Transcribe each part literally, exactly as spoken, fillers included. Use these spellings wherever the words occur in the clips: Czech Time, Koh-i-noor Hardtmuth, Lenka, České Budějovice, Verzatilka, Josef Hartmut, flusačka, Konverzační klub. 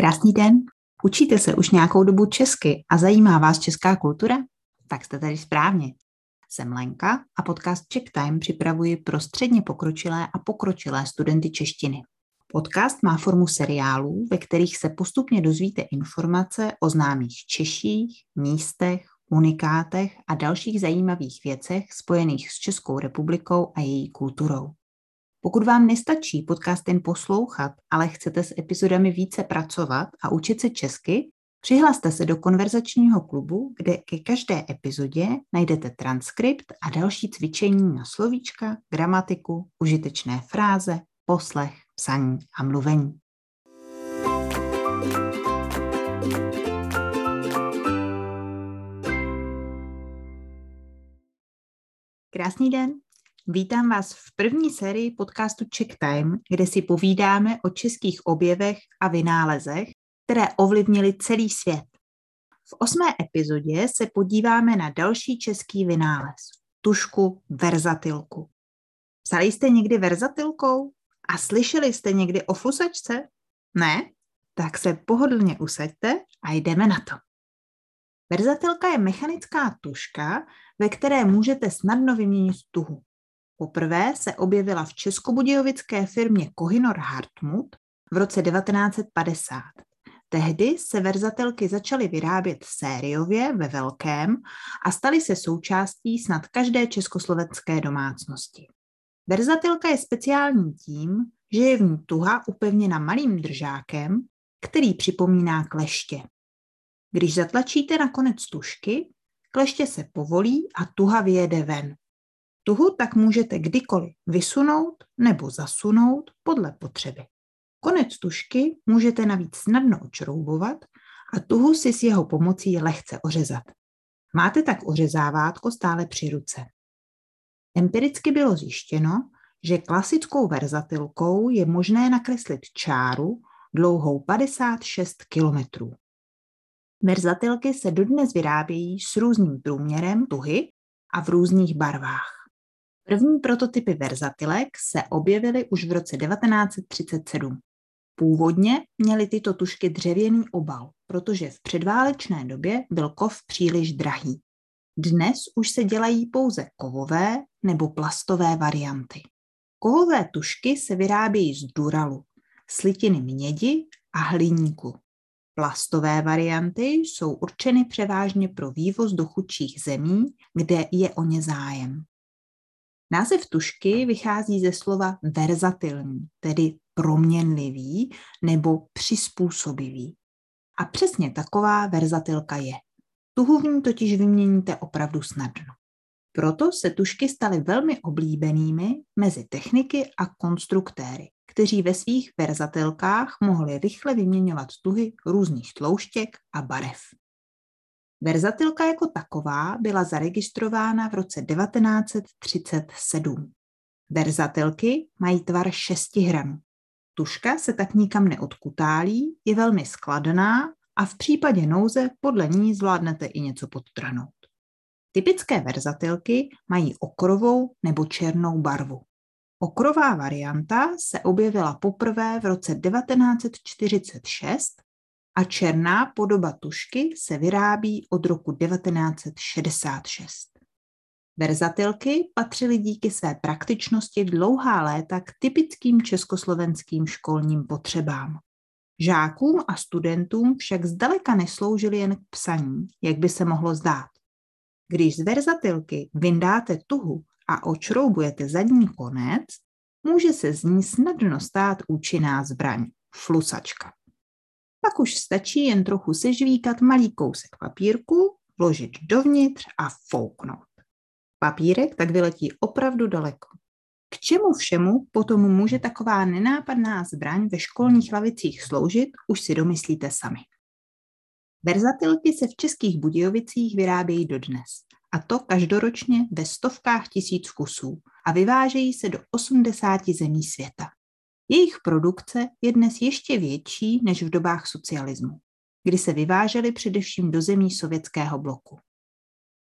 Krásný den. Učíte se už nějakou dobu česky a zajímá vás česká kultura? Tak jste tady správně. Jsem Lenka a podcast Czech Time připravuji pro středně pokročilé a pokročilé studenty češtiny. Podcast má formu seriálů, ve kterých se postupně dozvíte informace o známých Češích, místech, unikátech a dalších zajímavých věcech spojených s Českou republikou a její kulturou. Pokud vám nestačí podcast jen poslouchat, ale chcete s epizodami více pracovat a učit se česky, přihlaste se do konverzačního klubu, kde ke každé epizodě najdete transkript a další cvičení na slovíčka, gramatiku, užitečné fráze, poslech, psaní a mluvení. Krásný den! Vítám vás v první sérii podcastu Czech Time, kde si povídáme o českých objevech a vynálezech, které ovlivnily celý svět. V osmé epizodě se podíváme na další český vynález, tužku verzatilku. Psali jste někdy verzatilkou? A slyšeli jste někdy o flusačce? Ne? Tak se pohodlně usaďte a jdeme na to. Verzatilka je mechanická tužka, ve které můžete snadno vyměnit tuhu. Poprvé se objevila v českobudějovické firmě Koh-i-noor Hardtmuth v roce devatenáct padesát. Tehdy se verzatilky začaly vyrábět sériově ve velkém a staly se součástí snad každé československé domácnosti. Verzatilka je speciální tím, že je v ní tuha upevněna malým držákem, který připomíná kleště. Když zatlačíte na konec tužky, kleště se povolí a tuha vyjede ven. Tuhu tak můžete kdykoliv vysunout nebo zasunout podle potřeby. Konec tužky můžete navíc snadno očroubovat a tuhu si s jeho pomocí lehce ořezat. Máte tak ořezávátko stále při ruce. Empiricky bylo zjištěno, že klasickou verzatilkou je možné nakreslit čáru dlouhou padesát šest kilometrů. Verzatilky se dodnes vyrábějí s různým průměrem tuhy a v různých barvách. První prototypy verzatilek se objevily už v roce devatenáct třicet sedm. Původně měly tyto tužky dřevěný obal, protože v předválečné době byl kov příliš drahý. Dnes už se dělají pouze kovové nebo plastové varianty. Kovové tužky se vyrábějí z duralu, slitiny mědi a hliníku. Plastové varianty jsou určeny převážně pro vývoz do chudších zemí, kde je o ně zájem. Název tužky vychází ze slova verzatilní, tedy proměnlivý nebo přizpůsobivý. A přesně taková verzatilka je. Tuhu v ní totiž vyměníte opravdu snadno. Proto se tužky staly velmi oblíbenými mezi techniky a konstruktéry, kteří ve svých verzatilkách mohli rychle vyměňovat tuhy různých tlouštěk a barev. Verzatilka jako taková byla zaregistrována v roce devatenáct třicet sedm. Verzatilky mají tvar šestihranů. Tužka se tak nikam neodkutálí, je velmi skladná a v případě nouze podle ní zvládnete i něco podtrhnout. Typické verzatilky mají okrovou nebo černou barvu. Okrová varianta se objevila poprvé v roce devatenáct čtyřicet šest a černá podoba tužky se vyrábí od roku devatenáct šedesát šest. Verzatilky patřily díky své praktičnosti dlouhá léta k typickým československým školním potřebám. Žákům a studentům však zdaleka nesloužily jen k psaní, jak by se mohlo zdát. Když z verzatilky vyndáte tuhu a očroubujete zadní konec, může se z ní snadno stát účinná zbraň, flusačka. Pak už stačí jen trochu sežvíkat malý kousek papírku, vložit dovnitř a fouknout. Papírek tak vyletí opravdu daleko. K čemu všemu potom může taková nenápadná zbraň ve školních lavicích sloužit, už si domyslíte sami. Verzatilky se v Českých Budějovicích vyrábějí dodnes, a to každoročně ve stovkách tisíc kusů a vyvážejí se do osmdesáti zemí světa. Jejich produkce je dnes ještě větší než v dobách socialismu, kdy se vyvážely především do zemí sovětského bloku.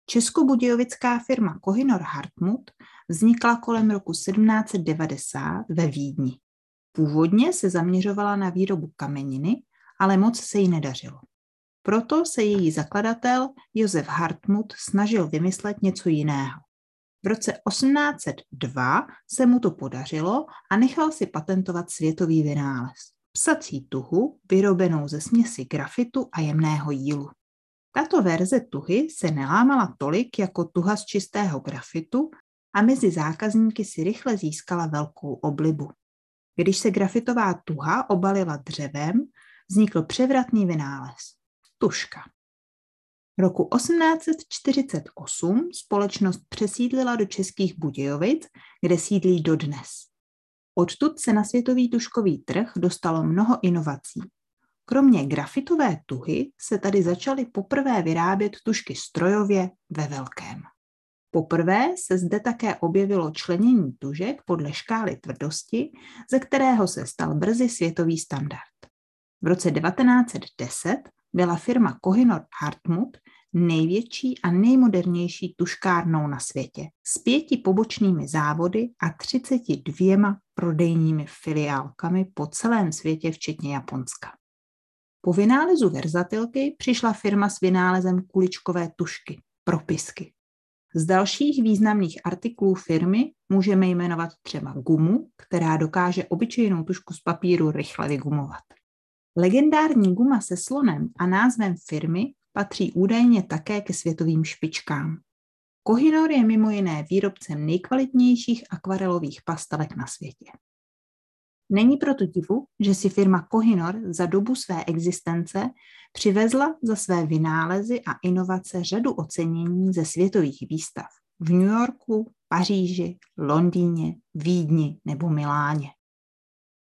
Českobudějovická firma Koh-i-noor Hardtmuth vznikla kolem roku sedmnáct devadesát ve Vídni. Původně se zaměřovala na výrobu kameniny ale moc se jí nedařilo. Proto se její zakladatel Josef Hartmut snažil vymyslet něco jiného. V roce osmnáct set dva se mu to podařilo a nechal si patentovat světový vynález. Psací tuhu, vyrobenou ze směsi grafitu a jemného jílu. Tato verze tuhy se nelámala tolik jako tuha z čistého grafitu a mezi zákazníky si rychle získala velkou oblibu. Když se grafitová tuha obalila dřevem, vznikl převratný vynález – tužka. Roku osmnáct set čtyřicet osm společnost přesídlila do Českých Budějovic, kde sídlí dodnes. Odtud se na světový tužkový trh dostalo mnoho inovací. Kromě grafitové tuhy se tady začaly poprvé vyrábět tužky strojově ve velkém. Poprvé se zde také objevilo členění tužek podle škály tvrdosti, ze kterého se stal brzy světový standard. V roce devatenáct set deset byla firma Koh-i-noor Hardtmuth největší a nejmodernější tužkárnou na světě s pěti pobočnými závody a třiceti dvěma prodejními filiálkami po celém světě, včetně Japonska. Po vynálezu verzatilky přišla firma s vynálezem kuličkové tužky, propisky. Z dalších významných artiklů firmy můžeme jmenovat třeba gumu, která dokáže obyčejnou tužku z papíru rychle vygumovat. Legendární guma se slonem a názvem firmy patří údajně také ke světovým špičkám. Koh-i-noor je mimo jiné výrobcem nejkvalitnějších akvarelových pastelek na světě. Není proto divu, že si firma Koh-i-noor za dobu své existence přivezla za své vynálezy a inovace řadu ocenění ze světových výstav v New Yorku, Paříži, Londýně, Vídni nebo Miláně.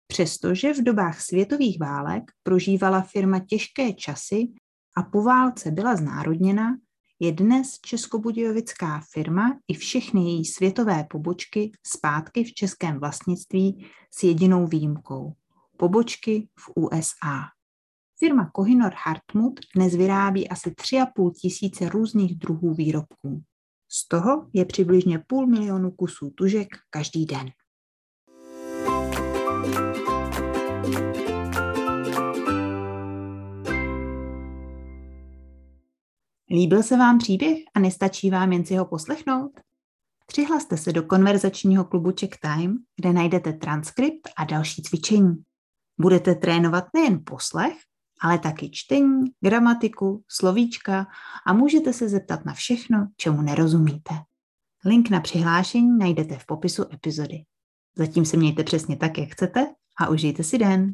Přestože v dobách světových válek prožívala firma těžké časy a po válce byla znárodněna, je dnes českobudějovická firma i všechny její světové pobočky zpátky v českém vlastnictví s jedinou výjimkou – pobočky v U S A. Firma Koh-i-noor Hardtmuth dnes vyrábí asi tři a půl tisíce různých druhů výrobků. Z toho je přibližně půl milionu kusů tužek každý den. Líbil se vám příběh a nestačí vám jen si ho poslechnout? Přihlaste se do konverzačního klubu Czech Time, kde najdete transkript a další cvičení. Budete trénovat nejen poslech, ale taky čtení, gramatiku, slovíčka a můžete se zeptat na všechno, čemu nerozumíte. Link na přihlášení najdete v popisu epizody. Zatím se mějte přesně tak, jak chcete a užijte si den.